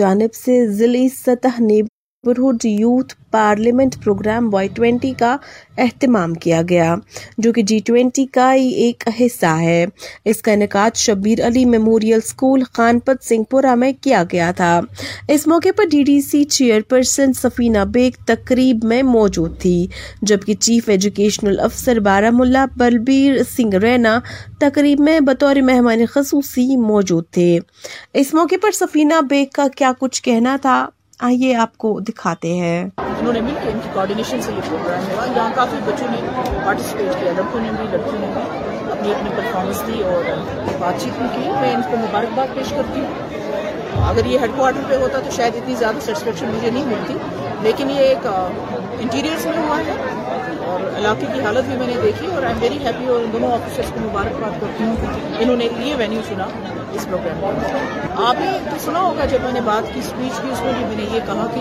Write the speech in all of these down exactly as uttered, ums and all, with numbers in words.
جانب سے ضلعی سطح neighbourhood youth parliament programme Y twenty کا اہتمام کیا گیا، جو کہ جی ٹوینٹی کا ایک حصہ ہے۔ اس کا انعقاد Shabbir Ali memorial school Khanpet Singhpora میں کیا گیا تھا۔ اس موقع پر D D C chairperson Safina Baig تقریب میں موجود تھی، جبکہ چیف ایجوکیشنل افسر بارہ ملا بلبیر سنگھ رینا تقریب میں بطور مہمان خصوصی موجود تھے۔ اس موقع پر سفینہ بیگ کا کیا کچھ کہنا تھا، آئیے آپ کو دکھاتے ہیں۔ انہوں نے مل کے ان کی کوارڈینیشن سے یہ پروگرام ہوا، یہاں کافی بچوں نے پارٹیسپیٹ کیا، لڑکوں نے بھی لڑکیوں نے بھی اپنی اپنی پرفارمنس دی اور بات چیت بھی کی۔ میں ان کو مبارکباد پیش کرتی ہوں۔ اگر یہ ہیڈ کوارٹر پہ ہوتا تو شاید اتنی زیادہ سیٹسفیکشن مجھے نہیں ملتی، لیکن یہ ایک انٹیریئرس میں ہوا ہے اور علاقے کی حالت بھی میں نے دیکھی اور آئی ایم ویری ہیپی، اور ان دونوں آفیسرس کو مبارکباد کرتی ہوں انہوں نے یہ وینیو چنا اس پروگرام کو۔ آپ نے تو سنا ہوگا جب میں نے بات کی اسپیچ کی، اس میں بھی میں نے یہ کہا کہ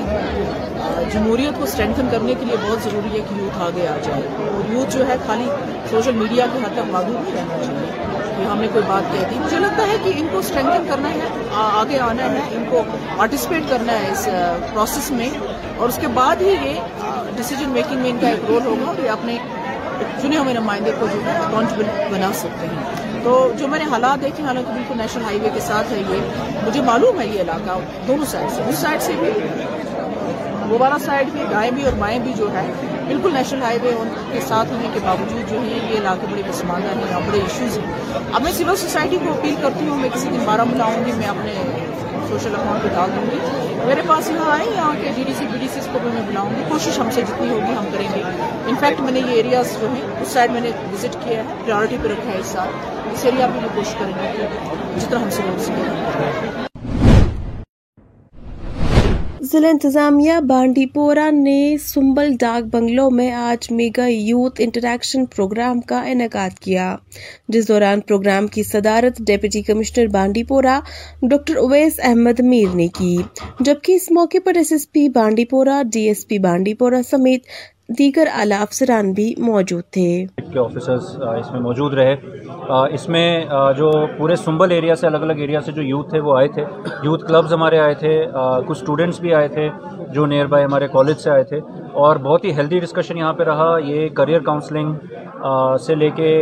جمہوریت کو اسٹرینتھن کرنے کے لیے بہت ضروری ہے کہ یوتھ آگے آ جائے، اور یوتھ جو ہے خالی سوشل میڈیا کے حد تک محدود نہیں رہنا چاہیے کہ ہم نے کوئی بات کہہ دی۔ مجھے لگتا ہے کہ ان کو اسٹرینتھن کرنا ہے، آگے آنا ہے، ان کو پارٹیسپیٹ کرنا ہے اس پروسیس میں، اور اس کے بعد ہی یہ ڈیسیجن میکنگ میں ان کا ایک رول ہوگا کہ اپنے چنے ہوئے نمائندے کو جو ہے اکاؤنٹیبل بنا سکتے ہیں۔ تو جو میں نے حالات دیکھے، حالانکہ بالکل نیشنل ہائی وے کے ساتھ ہے یہ، مجھے معلوم ہے یہ علاقہ دونوں سائڈ سے، اس سائڈ سے بھی وہ والا سائڈ بھی، دائیں بھی اور بائیں بھی جو ہے بالکل نیشنل ہائی وے ان کے ساتھ ہونے کے باوجود جو ہے یہ علاقے بڑے پسماندہ ہیں، یہاں بڑے ایشوز ہیں۔ اب میں سول سوسائٹی کو اپیل کرتی ہوں، میں کسی دن بارہ ملا ہوں گی، میں اپنے سوشل اکاؤنٹ پہ ڈال دوں گی، میرے پاس یہاں آئیں، یہاں کے D D C B D C کو بھی میں بلاؤں گی، کوشش ہم سے جتنی ہوگی ہم کریں گے۔ انفیکٹ میں نے یہ ایریاز جو ہیں اس سائڈ میں نے وزٹ کیا ہے، پرائرٹی پہ رکھا ہے اس سال، اس ایریا پہ میں کوشش کریں گے جتنا ہم سے ہو سکے۔ ضلع انتظامیہ بانڈی پورہ نے سنبل ڈاک بنگلو میں آج میگا یوتھ انٹریکشن پروگرام کا انعقاد کیا، جس دوران پروگرام کی صدارت ڈپٹی کمشنر بانڈی پورہ ڈاکٹر اویس احمد میر نے کی، جبکہ اس موقع پر ایس ایس پی بانڈی پورہ، ڈی ایس پی بانڈی پورہ سمیت دیگر اعلیٰ افسران بھی موجود تھے۔ آفیسرز اس میں موجود رہے۔ اس میں جو پورے سنبل ایریا سے، الگ الگ ایریا سے جو یوتھ تھے وہ آئے تھے، یوتھ کلبز ہمارے آئے تھے، کچھ اسٹوڈنٹس بھی آئے تھے جو نیئر بائی ہمارے کالج سے آئے تھے، اور بہت ہی ہیلدی ڈسکشن یہاں پہ رہا۔ یہ کیریئر کاؤنسلنگ سے لے کے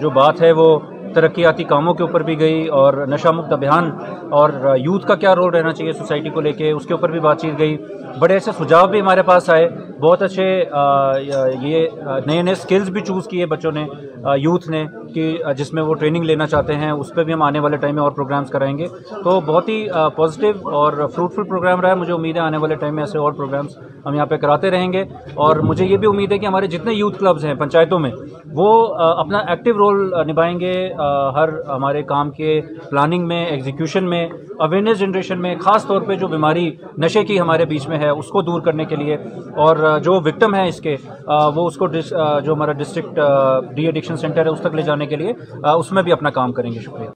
جو بات ہے وہ ترقیاتی کاموں کے اوپر بھی گئی، اور نشہ مکت ابھیان اور یوتھ کا کیا رول رہنا چاہیے سوسائٹی کو لے کے، اس کے اوپر بھی بات چیت گئی۔ بڑے اچھے سجھاؤ بھی ہمارے پاس آئے، بہت اچھے یہ نئے نئے سکلز بھی چوز کیے بچوں نے، یوتھ نے، کہ جس میں وہ ٹریننگ لینا چاہتے ہیں، اس پہ بھی ہم آنے والے ٹائم میں اور پروگرامز کرائیں گے۔ تو بہت ہی پازیٹیو اور فروٹفل پروگرام رہا ہے، مجھے امید ہے آنے والے ٹائم میں ایسے اور پروگرامز ہم یہاں پہ کراتے رہیں گے، اور مجھے یہ بھی امید ہے کہ ہمارے جتنے یوتھ کلبز ہیں پنچایتوں میں وہ اپنا ایکٹیو رول نبھائیں گے، ہر ہمارے کام کے پلاننگ میں، ایگزیکیوشن میں، اویئرنیس جنریشن میں، خاص طور پہ جو بیماری نشے کی ہمارے بیچ میں ہے اس کو دور کرنے کے لیے، اور جو وکٹم ہے اس کے وہ اس کو جو ہمارا ڈسٹرکٹ ڈی ایڈکشن سینٹر ہے اس تک لے جانے کے لیے اس میں بھی اپنا کام کریں گے۔ شکریہ۔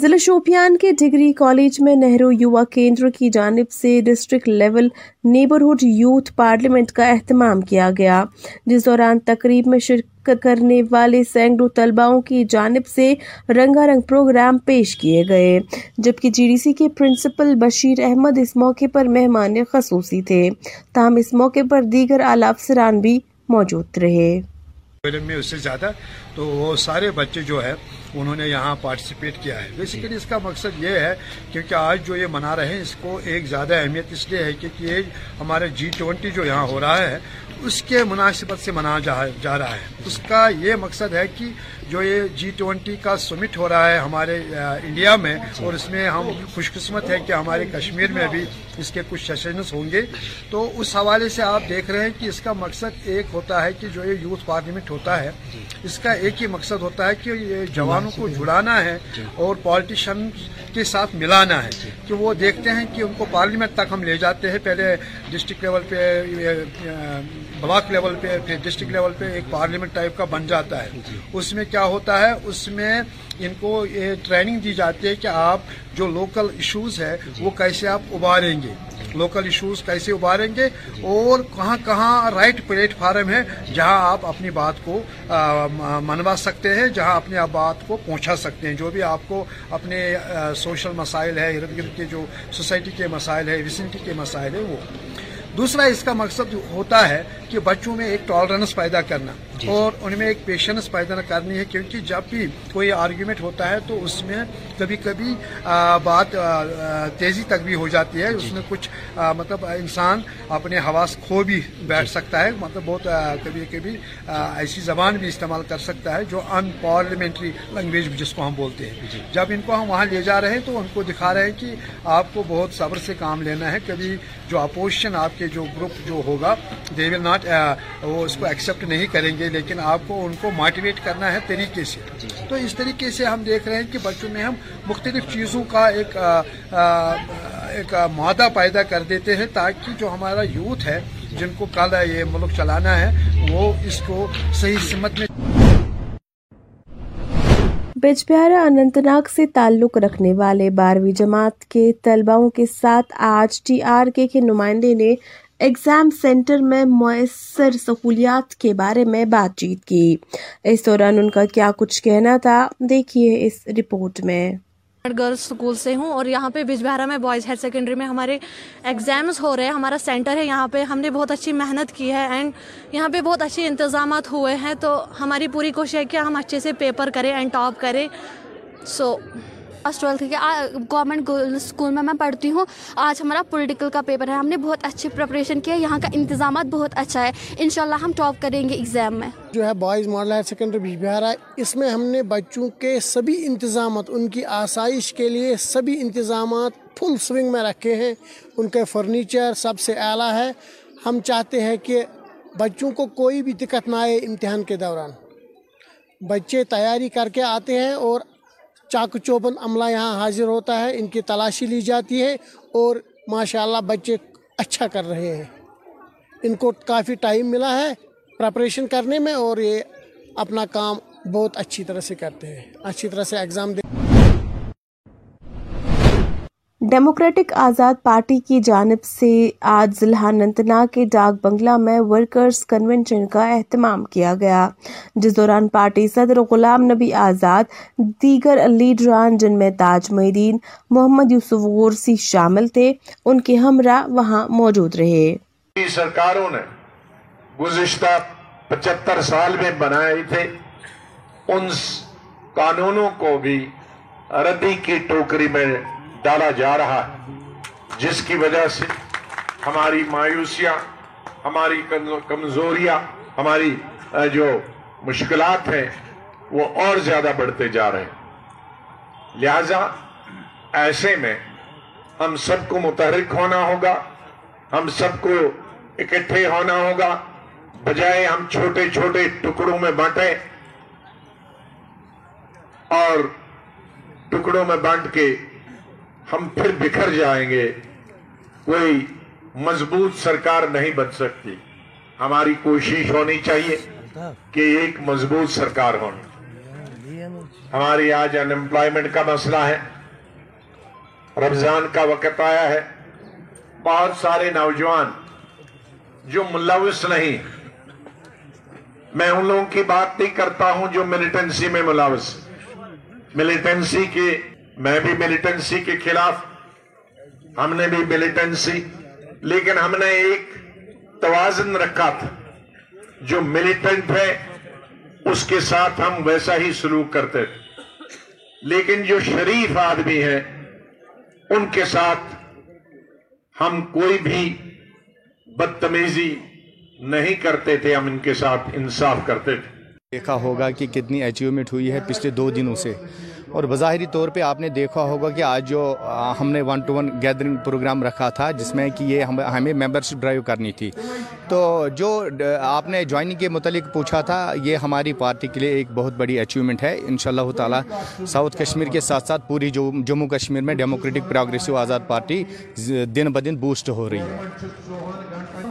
ضلع شوپیان کے ڈگری کالج میں نہرو یووا کیندر کی جانب سے district level neighbourhood youth parliament کا اہتمام کیا گیا، جس دوران تقریب میں شرکت کرنے والے سینکڑوں طلباؤں کی جانب سے رنگا رنگ پروگرام پیش کیے گئے، جبکہ جی ڈی سی کے پرنسپل بشیر احمد اس موقع پر مہمان خصوصی تھے، تاہم اس موقع پر دیگر اعلیٰ افسران بھی موجود رہے۔ میں اس سے زیادہ تو وہ سارے بچے جو ہے انہوں نے یہاں پارٹیسپیٹ کیا ہے۔ بیسیکلی اس کا مقصد یہ ہے کیونکہ آج جو یہ منا رہے ہیں اس کو ایک زیادہ اہمیت اس لیے ہے کہ یہ ہمارے جی ٹوئنٹی جو یہاں ہو رہا ہے اس کے مناسبت سے منایا جا, جا رہا ہے۔ اس کا یہ مقصد ہے کہ جو یہ جی ٹوئنٹی کا سمٹ ہو رہا ہے ہمارے انڈیا میں، اور اس میں ہم خوش قسمت ہے کہ ہمارے کشمیر میں بھی اس کے کچھ سیشنز ہوں گے، تو اس حوالے سے آپ دیکھ رہے ہیں کہ اس کا مقصد ایک ہوتا ہے کہ جو یہ یوتھ پارلیمنٹ ہوتا ہے اس کا ایک ہی مقصد ہوتا ہے کہ یہ جوانوں کو جڑانا ہے اور پالیٹیشن کے ساتھ ملانا ہے، کہ وہ دیکھتے ہیں کہ ان کو پارلیمنٹ تک ہم لے جاتے ہیں، پہلے ڈسٹرکٹ لیول پہ، بلاک لیول پہ، پھر ڈسٹرکٹ لیول پہ ایک پارلیمنٹ ٹائپ کا بن جاتا ہے۔ اس میں کیا ہوتا ہے، اس میں ان کو یہ ٹریننگ دی جاتی ہے کہ آپ جو لوکل ایشوز ہے وہ کیسے آپ ابھاریں گے، لوکل ایشوز کیسے ابھاریں گے اور کہاں کہاں رائٹ پلیٹ فارم ہے جہاں آپ اپنی بات کو منوا سکتے ہیں, جہاں اپنی آپ بات کو پہنچا سکتے ہیں. جو بھی آپ کو اپنے سوشل مسائل ہے, ارد گرد کے جو سوسائٹی کے مسائل ہے, ویسنٹی کے مسائل ہیں وہ. دوسرا اس کا مقصد ہوتا ہے کہ بچوں میں ایک ٹالرنس پیدا کرنا اور ان میں ایک پیشنس پیدا کرنی ہے, کیونکہ جب بھی کوئی آرگیومنٹ ہوتا ہے تو اس میں کبھی کبھی بات تیزی تک بھی ہو جاتی ہے, اس میں کچھ مطلب انسان اپنے حواس کھو بھی بیٹھ سکتا ہے, مطلب بہت کبھی کبھی ایسی زبان بھی استعمال کر سکتا ہے جو ان پارلیمنٹری لینگویج جس کو ہم بولتے ہیں. جب ان کو ہم وہاں لے جا رہے ہیں تو ان کو دکھا رہے ہیں کہ آپ کو بہت صبر سے کام لینا ہے, کبھی جو اپوزیشن آپ کے جو گروپ جو ہوگا دے ول ناٹ, وہ اس کو ایکسیپٹ نہیں کریں گے, لیکن آپ کو ان کو موٹیویٹ کرنا ہے طریقے سے. تو اس طریقے سے ہم دیکھ رہے ہیں کہ بچوں میں ہم مختلف چیزوں کا ایک ایک مادہ پیدا کر دیتے ہیں تاکہ جو ہمارا یوتھ ہے جن کو کل یہ ملک چلانا ہے وہ اس کو صحیح سمت میں. بجبہارا اننتناگ سے تعلق رکھنے والے بارہویں جماعت کے طلباؤں کے ساتھ آج ٹی آر کے کے نمائندے نے ایگزام سینٹر میں میسر سہولیات کے بارے میں بات چیت کی. اس دوران ان کا کیا کچھ کہنا تھا, دیکھیے اس رپورٹ میں. گرلز اسکول سے ہوں اور یہاں پہ بجبہارا میں بوائز ہائر سیکنڈری میں ہمارے ایگزامز ہو رہے ہیں, ہمارا سینٹر ہے یہاں پہ, ہم نے بہت اچھی محنت کی ہے اینڈ یہاں پہ بہت اچھے انتظامات ہوئے ہیں, تو ہماری پوری کوشش ہے کہ ہم اچھے سے پیپر کریں اینڈ ٹاپ کریں. سو کلاس ٹویلتھ کے گورنمنٹ گرلز اسکول میں میں پڑھتی ہوں. آج ہمارا پولیٹیکل کا پیپر ہے, ہم نے بہت اچھی پریپریشن کیا ہے, یہاں کا انتظامات بہت اچھا ہے, انشاءاللہ ہم ٹاپ کریں گے ایگزام میں. جو ہے boys model higher secondary Bijbehara, اس میں ہم نے بچوں کے سبھی انتظامات ان کی آسائش کے لیے سبھی انتظامات فل سوئنگ میں رکھے ہیں, ان کا فرنیچر سب سے اعلیٰ ہے. ہم چاہتے ہیں کہ بچوں کو کوئی بھی دقت نہ آئے امتحان کے دوران, بچے تیاری کر کے آتے ہیں اور چاک چوبند عملہ یہاں حاضر ہوتا ہے, ان کی تلاشی لی جاتی ہے اور ماشاءاللہ بچے اچھا کر رہے ہیں. ان کو کافی ٹائم ملا ہے پریپریشن کرنے میں اور یہ اپنا کام بہت اچھی طرح سے کرتے ہیں, اچھی طرح سے ایگزام دے. ڈیموکریٹک آزاد پارٹی کی جانب سے آج ضلع اننتناگ کے ڈاک بنگلہ میں ورکرز کنونشن کا اہتمام کیا گیا, جس دوران پارٹی صدر غلام نبی آزاد, دیگر لیڈران جن میں تاج محدین, محمد یوسف غورسی شامل تھے, ان کے ہمراہ وہاں موجود رہے. سرکاروں نے گزشتہ پچہتر سال میں بنائے تھے ان قانونوں کو بھی ردی کی ٹوکری میں ڈالا جا رہا ہے, جس کی وجہ سے ہماری مایوسیاں, ہماری کمزوریاں, ہماری جو مشکلات ہیں وہ اور زیادہ بڑھتے جا رہے ہیں. لہذا ایسے میں ہم سب کو متحرک ہونا ہوگا, ہم سب کو اکٹھے ہونا ہوگا, بجائے ہم چھوٹے چھوٹے ٹکڑوں میں بانٹیں اور ٹکڑوں میں بانٹ کے ہم پھر بکھر جائیں گے, کوئی مضبوط سرکار نہیں بن سکتی. ہماری کوشش ہونی چاہیے کہ ایک مضبوط سرکار ہونی. ہماری آج ان امپلائمنٹ کا مسئلہ ہے, رمضان کا وقت آیا ہے, بہت سارے نوجوان جو ملوث نہیں, میں ان لوگوں کی بات نہیں کرتا ہوں جو ملیٹنسی میں ملوث, ملیٹنسی کے میں بھی ملیٹنسی کے خلاف, ہم نے بھی ملیٹنسی, لیکن ہم نے ایک توازن رکھا تھا, جو ملیٹنٹ ہے اس کے ساتھ ہم ویسا ہی سلوک کرتے تھے, لیکن جو شریف آدمی ہیں ان کے ساتھ ہم کوئی بھی بدتمیزی نہیں کرتے تھے, ہم ان کے ساتھ انصاف کرتے تھے. دیکھا ہوگا کہ کتنی اچیومنٹ ہوئی ہے پچھلے دو دنوں سے, اور بظاہری طور پہ آپ نے دیکھا ہوگا کہ آج جو ہم نے one to one gathering programme رکھا تھا جس میں کہ یہ ہمیں ممبرشپ ڈرائیو کرنی تھی, تو جو آپ نے جوائننگ کے متعلق پوچھا تھا, یہ ہماری پارٹی کے لیے ایک بہت بڑی اچیومنٹ ہے. انشاءاللہ تعالی ساؤتھ کشمیر کے ساتھ ساتھ پوری جموں کشمیر میں ڈیموکریٹک پروگریسو آزاد پارٹی دن بدن بوسٹ ہو رہی ہے.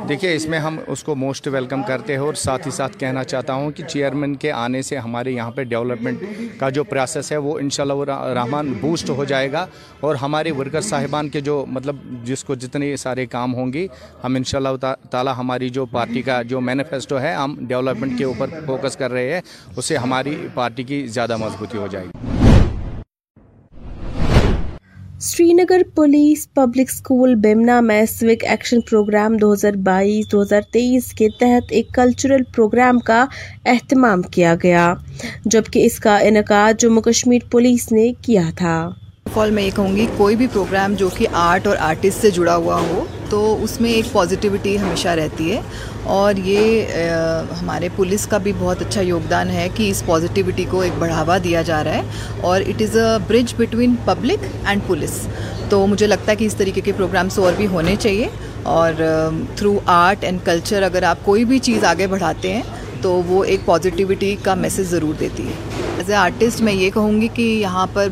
دیکھیے اس میں ہم اس کو موسٹ ویلکم کرتے ہیں, اور ساتھ ہی ساتھ کہنا چاہتا ہوں کہ چیئرمین کے آنے سے ہمارے یہاں پہ ڈیولپمنٹ کا جو پروسیس ہے وہ انشاءاللہ الرحمن بوسٹ ہو جائے گا اور ہمارے ورکر صاحبان کے جو مطلب جس کو جتنے سارے کام ہوں گے ہم انشاءاللہ تعالی ہماری جو پارٹی کا جو مینیفیسٹو ہے ہم ڈیولپمنٹ کے اوپر فوکس کر رہے ہیں، اس سے ہماری پارٹی کی زیادہ مضبوطی ہو جائے گی۔ Srinagar police public school Bemina میں سوک ایکشن پروگرام دو ہزار بائیس دو ہزار تیئیس کے تحت ایک کلچرل پروگرام کا اہتمام کیا گیا، جبکہ اس کا انعقاد جموں کشمیر پولیس نے کیا تھا۔ فال میں یہ کہوں گی کوئی بھی پروگرام جو کہ آرٹ اور آرٹسٹ سے جڑا ہوا ہو تو اس میں ایک پازیٹیوٹی ہمیشہ رہتی ہے، اور یہ ہمارے پولیس کا بھی بہت اچھا یوگدان ہے کہ اس پازیٹیوٹی کو ایک بڑھاوا دیا جا رہا ہے، اور it is a bridge between public and police. تو مجھے لگتا ہے کہ اس طریقے کے پروگرامس اور بھی ہونے چاہیے، اور تھرو آرٹ اینڈ کلچر اگر آپ کوئی بھی چیز آگے بڑھاتے ہیں تو وہ ایک پازیٹیوٹی کا میسیج ضرور دیتی ہے۔ ایز اے آرٹسٹ میں یہ کہوں گی کہ یہاں پر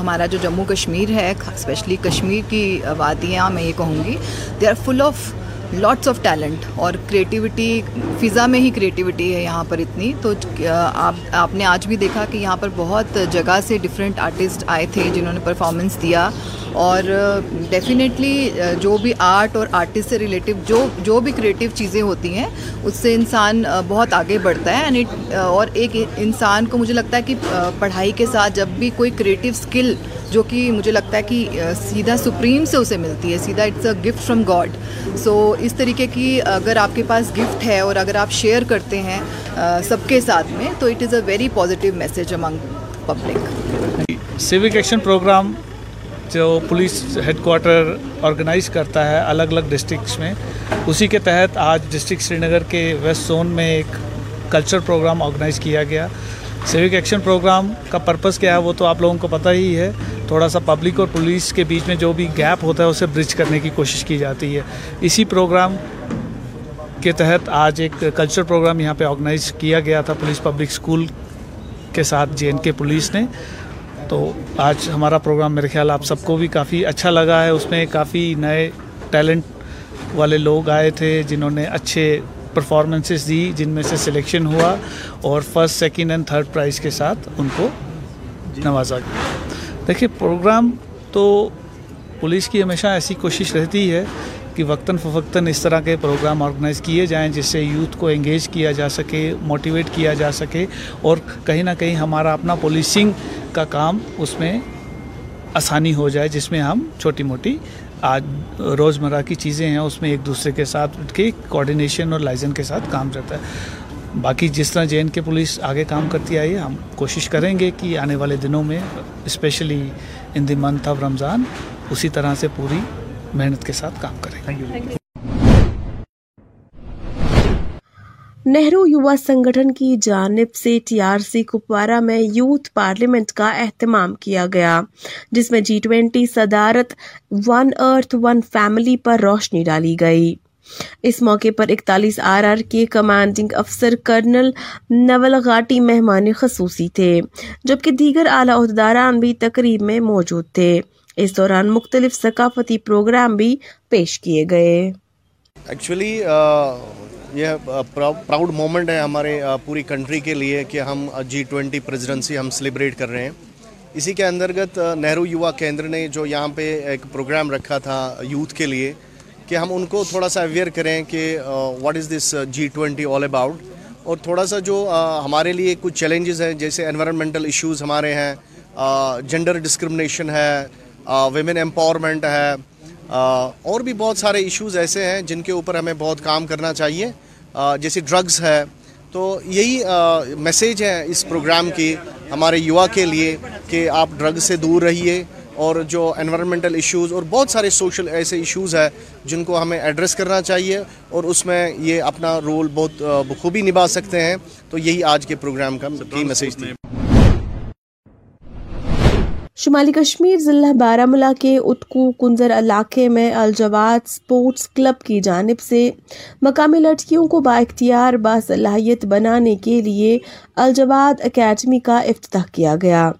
ہمارا جو جموں کشمیر ہے، اسپیشلی کشمیر کی وادیاں، میں یہ کہوں گی they are full of lots of talent اور کریٹیوٹی، فضا میں ہی کریٹیوٹی ہے یہاں پر اتنی۔ تو آپ آپ نے آج بھی دیکھا کہ یہاں پر بہت جگہ سے ڈفرینٹ آرٹسٹ آئے تھے جنہوں نے پرفارمنس دیا، اور ڈیفینیٹلی جو بھی آرٹ اور آرٹسٹ سے ریلیٹیو جو جو بھی کریٹیو چیزیں ہوتی ہیں اس سے انسان بہت آگے بڑھتا ہے، اینڈ اور ایک انسان کو مجھے لگتا ہے کہ پڑھائی کے ساتھ جب بھی کوئی کریٹیو سکل جو کہ مجھے لگتا ہے کہ سیدھا سپریم سے اسے ملتی ہے، سیدھا it's a gift from God, so اس طریقے کی اگر آپ کے پاس گفٹ ہے اور اگر آپ شیئر کرتے ہیں سب کے ساتھ میں تو it is a very positive message among public. Civic action programme جو پولیس ہیڈ کوارٹر آرگنائز کرتا ہے الگ الگ ڈسٹرکٹس میں، اسی کے تحت آج ڈسٹرکٹ سری نگر کے ویسٹ زون میں ایک کلچر پروگرام آرگنائز کیا گیا۔ سیوک ایکشن پروگرام کا پرپس کیا ہے وہ تو آپ لوگوں کو پتہ ہی ہے، تھوڑا سا پبلک اور پولیس کے بیچ میں جو بھی گیپ ہوتا ہے اسے برج کرنے کی کوشش کی جاتی ہے۔ اسی پروگرام کے تحت آج ایک کلچر پروگرام یہاں پہ آرگنائز کیا گیا تھا پولیس پبلک اسکول کے ساتھ جے این کے پولیس نے، تو آج ہمارا پروگرام میرے خیال آپ سب کو بھی کافی اچھا لگا ہے۔ اس میں کافی نئے ٹیلنٹ والے لوگ آئے تھے جنہوں نے اچھے پرفارمنسز دی، جن میں سے سلیکشن ہوا اور first second and third prize کے ساتھ ان کو نوازا گیا۔ دیکھیے پروگرام تو پولیس کی ہمیشہ ایسی کوشش رہتی ہے کہ وقتاً فوقتاً اس طرح کے پروگرام آرگنائز کیے جائیں جس سے یوتھ کو انگیج کیا جا سکے، موٹیویٹ کیا جا سکے، اور کہیں نہ کہیں ہمارا اپنا پولیسنگ کا کام اس میں آسانی ہو جائے، جس میں ہم چھوٹی موٹی آج روزمرہ کی چیزیں ہیں اس میں ایک دوسرے کے ساتھ کے کوآرڈینیشن اور لائزن کے ساتھ کام چلتا ہے۔ باقی جس طرح جے این کے پولیس آگے کام کرتی آئی ہے ہم کوشش کریں گے کہ آنے والے دنوں میں specially in the month of Ramzan اسی طرح سے پوری محنت کے ساتھ کام کریں گے۔ نہرو یووا سنگٹھن کی جانب سے ٹی آر سی کپوارہ میں یوتھ پارلیمنٹ کا اہتمام کیا گیا، جس میں جی ٹوئنٹی صدارت ون ارتھ ون فیملی پر روشنی ڈالی گئی۔ اس موقع پر اکتالیس آر آر کے کمانڈنگ افسر کرنل نول گاٹی مہمان خصوصی تھے، جبکہ دیگر اعلیٰ عہدیداران بھی تقریب میں موجود تھے۔ اس دوران مختلف ثقافتی پروگرام بھی پیش کیے گئے۔ ایکچولی یہ پراؤڈ مومنٹ ہے ہمارے پوری کنٹری کے لیے کہ ہم جی ٹوئنٹی پریزیڈنسی ہم سیلیبریٹ کر رہے ہیں۔ اسی کے انترگت نہرو یووا کیندر نے جو یہاں پہ ایک پروگرام رکھا تھا یوتھ کے لیے کہ ہم ان کو تھوڑا سا اویئر کریں کہ what is this G twenty all about, اور تھوڑا سا جو uh, ہمارے لیے کچھ چیلنجز ہیں جیسے انوائرمنٹل ایشوز ہمارے ہیں، جینڈر uh, ڈسکرمنیشن ہے، ویمن uh, امپاورمنٹ ہے، uh, اور بھی بہت سارے ایشوز ایسے ہیں جن کے اوپر ہمیں بہت کام کرنا چاہیے، uh, جیسے ڈرگز ہے۔ تو یہی میسیج uh, ہے اس پروگرام کی ہمارے یووا کے لیے کہ آپ ڈرگز سے دور رہیے، اور جو انوائرمنٹل ایشوز اور بہت سارے سوشل ایسے ایشوز ہیں جن کو ہمیں ایڈریس کرنا چاہیے، اور اس میں یہ اپنا رول بہت بخوبی نبھا سکتے ہیں۔ تو یہی آج کے پروگرام کا کی میسیج تھی۔ شمالی کشمیر ضلع بارہ ملا کے اٹکو کنزر علاقے میں الجواد سپورٹس کلب کی جانب سے مقامی لڑکیوں کو با اختیار باصلاحیت بنانے کے لیے الجواد اکیڈمی کا افتتاح کیا گیا،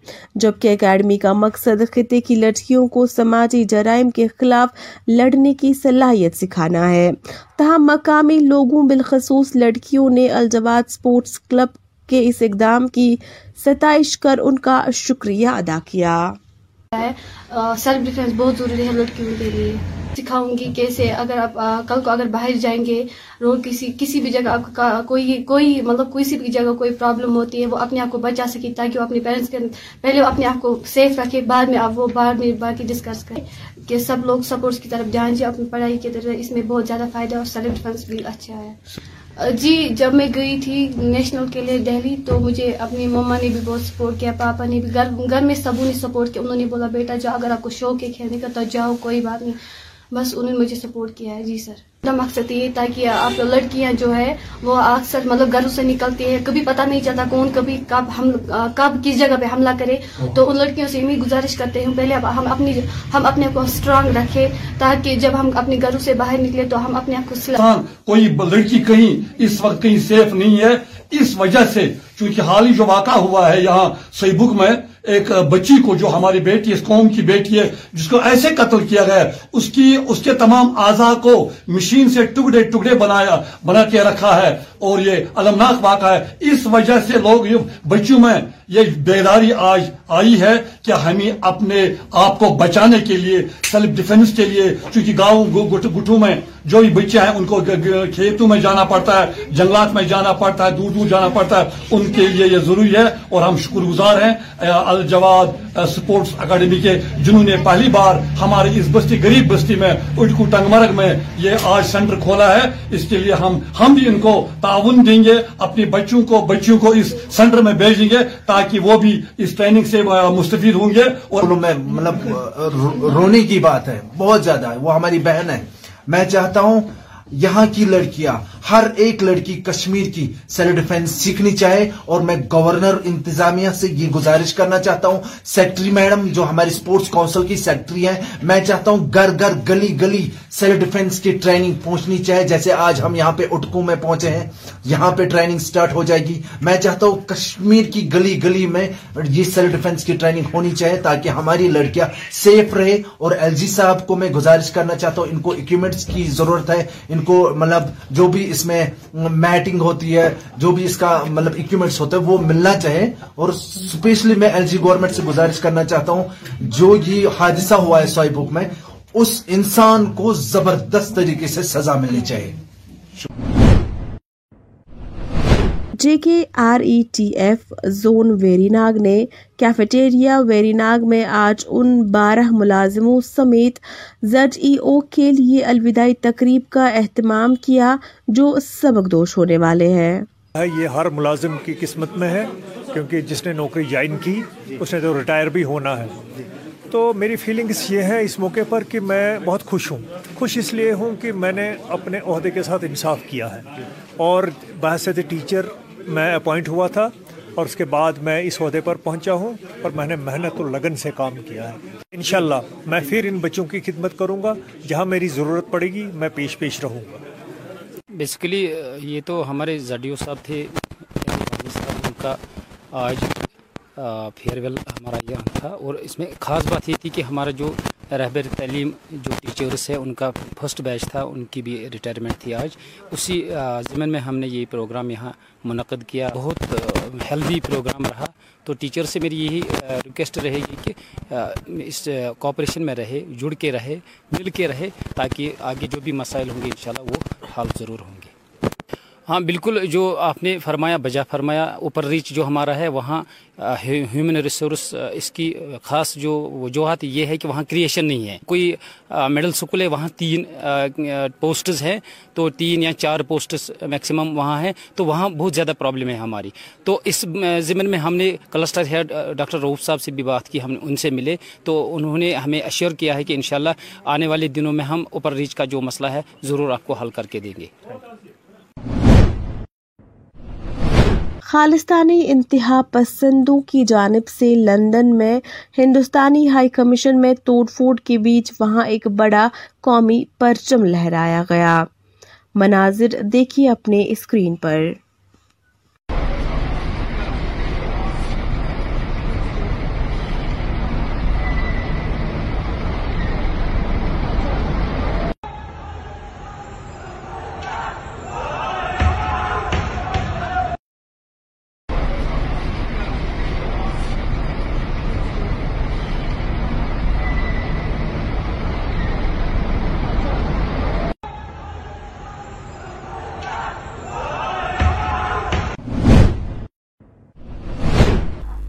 جبکہ اکیڈمی کا مقصد خطے کی لڑکیوں کو سماجی جرائم کے خلاف لڑنے کی صلاحیت سکھانا ہے۔ تاہم مقامی لوگوں بالخصوص لڑکیوں نے الجواد سپورٹس کلب کے اس اقدام کی ستائش کر ان کا شکریہ ادا کیا. سیلف ڈیفینس بہت ضروری ہے لڑکیوں کے لیے. سکھاؤں گی کیسے اگر آپ کل کو اگر باہر جائیں گے روڈ کسی کسی بھی جگہ آپ کا کوئی کوئی مطلب کسی بھی جگہ کوئی پرابلم ہوتی ہے وہ اپنے آپ کو بچا سکے تاکہ وہ اپنے پیرنٹس کے پہلے وہ اپنے آپ کو سیف رکھے, بعد میں آپ وہ بعد میں باقی ڈسکس کریں کہ سب لوگ سپورٹس کی طرف دھیان دیں اپنی پڑھائی کی طرف. اس میں بہت زیادہ فائدہ اور سیلف ڈیفینس بھی اچھا ہے. جی جب میں گئی تھی نیشنل کے لیے دہلی تو مجھے اپنی مما نے بھی بہت سپورٹ کیا, پاپا نے بھی, گھر گھر میں سبوں نے سپورٹ کیا. انہوں نے بولا بیٹا جاؤ اگر آپ کو شوق ہے کھیلنے کا تو جاؤ کوئی بات نہیں, بس انہوں نے مجھے سپورٹ کیا ہے. جی سر میرا مقصد یہ تاکہ آپ لڑکیاں جو ہے وہ اکثر مطلب گھروں سے نکلتی ہے کبھی پتہ نہیں چلتا کون کبھی کب ہم کب کس جگہ پہ حملہ کرے, تو ان لڑکیوں سے ہمیں گزارش کرتے ہیں پہلے ہم اپنی ہم اپنے آپ کو اسٹرانگ رکھیں تاکہ جب ہم اپنے گھروں سے باہر نکلے تو ہم اپنے آپ کو سلام. کوئی لڑکی کہیں اس وقت کہیں سیف نہیں ہے, اس وجہ سے چونکہ حال ہی جو واقعہ ہوا ہے یہاں سی بک میں ایک بچی کو جو ہماری بیٹی اس قوم کی بیٹی ہے جس کو ایسے قتل کیا گیا, اس کی اس کے تمام اعضاء کو مشین سے ٹکڑے ٹکڑے بنایا بنا کے رکھا ہے اور یہ المناک واقعہ ہے. اس وجہ سے لوگ بچیوں میں یہ بیداری آج آئی ہے کہ ہمیں اپنے آپ کو بچانے کے لیے سیلف ڈیفینس کے لیے, چونکہ گاؤں گٹھوں میں جو بھی بچے ہیں ان کو کھیتوں میں جانا پڑتا ہے, جنگلات میں جانا پڑتا ہے, دور دور جانا پڑتا ہے, ان کے لیے یہ ضروری ہے. اور ہم شکر گزار ہیں الجواد سپورٹس اکیڈمی کے جنہوں نے پہلی بار ہمارے اس بستی غریب بستی میں اٹکو ٹنگمرگ میں یہ آج سینٹر کھولا ہے. اس کے لیے ہم ہم بھی ان کو تعاون دیں گے, اپنے بچوں کو بچیوں کو اس سینٹر میں بھیجیں گے تاکہ وہ بھی اس ٹریننگ سے مستفید ہوں گے. اور مطلب رونے کی بات ہے بہت زیادہ, وہ ہماری بہن ہے. میں چاہتا ہوں یہاں کی لڑکیاں ہر ایک لڑکی کشمیر کی سیلف ڈیفینس سیکھنی چاہے, اور میں گورنر انتظامیہ سے یہ گزارش کرنا چاہتا ہوں, سیکٹری میڈم جو ہماری سپورٹس کونسل کی سیکٹری ہیں, میں چاہتا ہوں گھر گھر گلی گلی سیلف ڈیفینس کی ٹریننگ پہنچنی چاہے جیسے آج ہم یہاں پہ اٹکو میں پہنچے ہیں, یہاں پہ ٹریننگ سٹارٹ ہو جائے گی. میں چاہتا ہوں کشمیر کی گلی گلی میں یہ سیلف ڈیفینس کی ٹریننگ ہونی چاہیے تاکہ ہماری لڑکیاں سیف رہے. اور ایل جی صاحب کو میں گزارش کرنا چاہتا ہوں, ان کو اکوپمنٹس کی ضرورت ہے, ان کو مطلب جو بھی اس میں میٹنگ ہوتی ہے جو بھی اس کا مطلب اکوپمنٹس ہوتا ہے وہ ملنا چاہیے. اور اسپیشلی میں ایل جی گورنمنٹ سے گزارش کرنا چاہتا ہوں جو یہ حادثہ ہوا ہے سوئی بک میں اس انسان کو زبردست طریقے سے سزا ملنی چاہیے. J K R E T F zone Verinag نے کیفیٹیریا ویریناگ میں آج ان بارہ ملازموں سمیت زیڈ ای او کے لیے الوداعی تقریب کا اہتمام کیا جو سبق دوش ہونے والے ہیں. یہ ہر ملازم کی قسمت میں ہے کیونکہ جس نے نوکری جوائن کی اس نے تو ریٹائر بھی ہونا ہے. تو میری فیلنگز یہ ہے اس موقع پر کہ میں بہت خوش ہوں. خوش اس لیے ہوں کہ میں نے اپنے عہدے کے ساتھ انصاف کیا ہے, اور بحیثیت ٹیچر میں اپوائنٹ ہوا تھا اور اس کے بعد میں اس عہدے پر پہنچا ہوں اور میں نے محنت اور لگن سے کام کیا ہے. انشاءاللہ میں پھر ان بچوں کی خدمت کروں گا, جہاں میری ضرورت پڑے گی میں پیش پیش رہوں گا. بیسیکلی یہ تو ہمارے زڈ ای او صاحب تھے, ان کا آج فیئر ویل ہمارا یہاں تھا, اور اس میں خاص بات یہ تھی کہ ہمارا جو رہبر تعلیم جو ٹیچرس ہے ان کا فرسٹ بیچ تھا, ان کی بھی ریٹائرمنٹ تھی آج. اسی ضمن میں ہم نے یہ پروگرام یہاں منعقد کیا, بہت ہیلدی پروگرام رہا. تو ٹیچر سے میری یہی ریکویسٹ رہے گی کہ اس کوآپریشن میں رہے, جڑ کے رہے, مل کے رہے, تاکہ آگے جو بھی مسائل ہوں گے انشاءاللہ وہ حل ضرور ہوں گے. ہاں بالکل, جو آپ نے فرمایا بجا فرمایا. اوپر ریچ جو ہمارا ہے وہاں ہیومن ریسورس اس کی خاص جو وجوہات یہ ہے کہ وہاں کریشن نہیں ہے. کوئی مڈل سکول ہے وہاں تین پوسٹز ہیں, تو تین یا چار پوسٹز میکسیمم وہاں ہیں, تو وہاں بہت زیادہ پرابلم ہے ہماری. تو اس ضمن میں ہم نے کلسٹر ہیڈ ڈاکٹر روف صاحب سے بھی بات کی, ہم ان سے ملے, تو انہوں نے ہمیں ایشور کیا ہے کہ انشاءاللہ آنے والے دنوں میں ہم اوپر ریچ کا جو مسئلہ ہے ضرور آپ کو حل کر کے دیں گے. خالستانی انتہا پسندوں کی جانب سے لندن میں ہندوستانی ہائی کمیشن میں توڑ پھوڑ کے بیچ وہاں ایک بڑا قومی پرچم لہرایا گیا. مناظر دیکھیے اپنے اسکرین پر.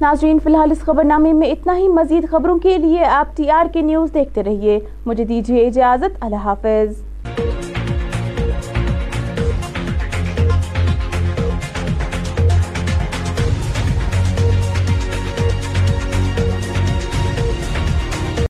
ناظرین فی الحال اس خبر نامے میں اتنا ہی، مزید خبروں کے لیے آپ ٹی آر کے نیوز دیکھتے رہیے، مجھے دیجیے اجازت، اللہ حافظ.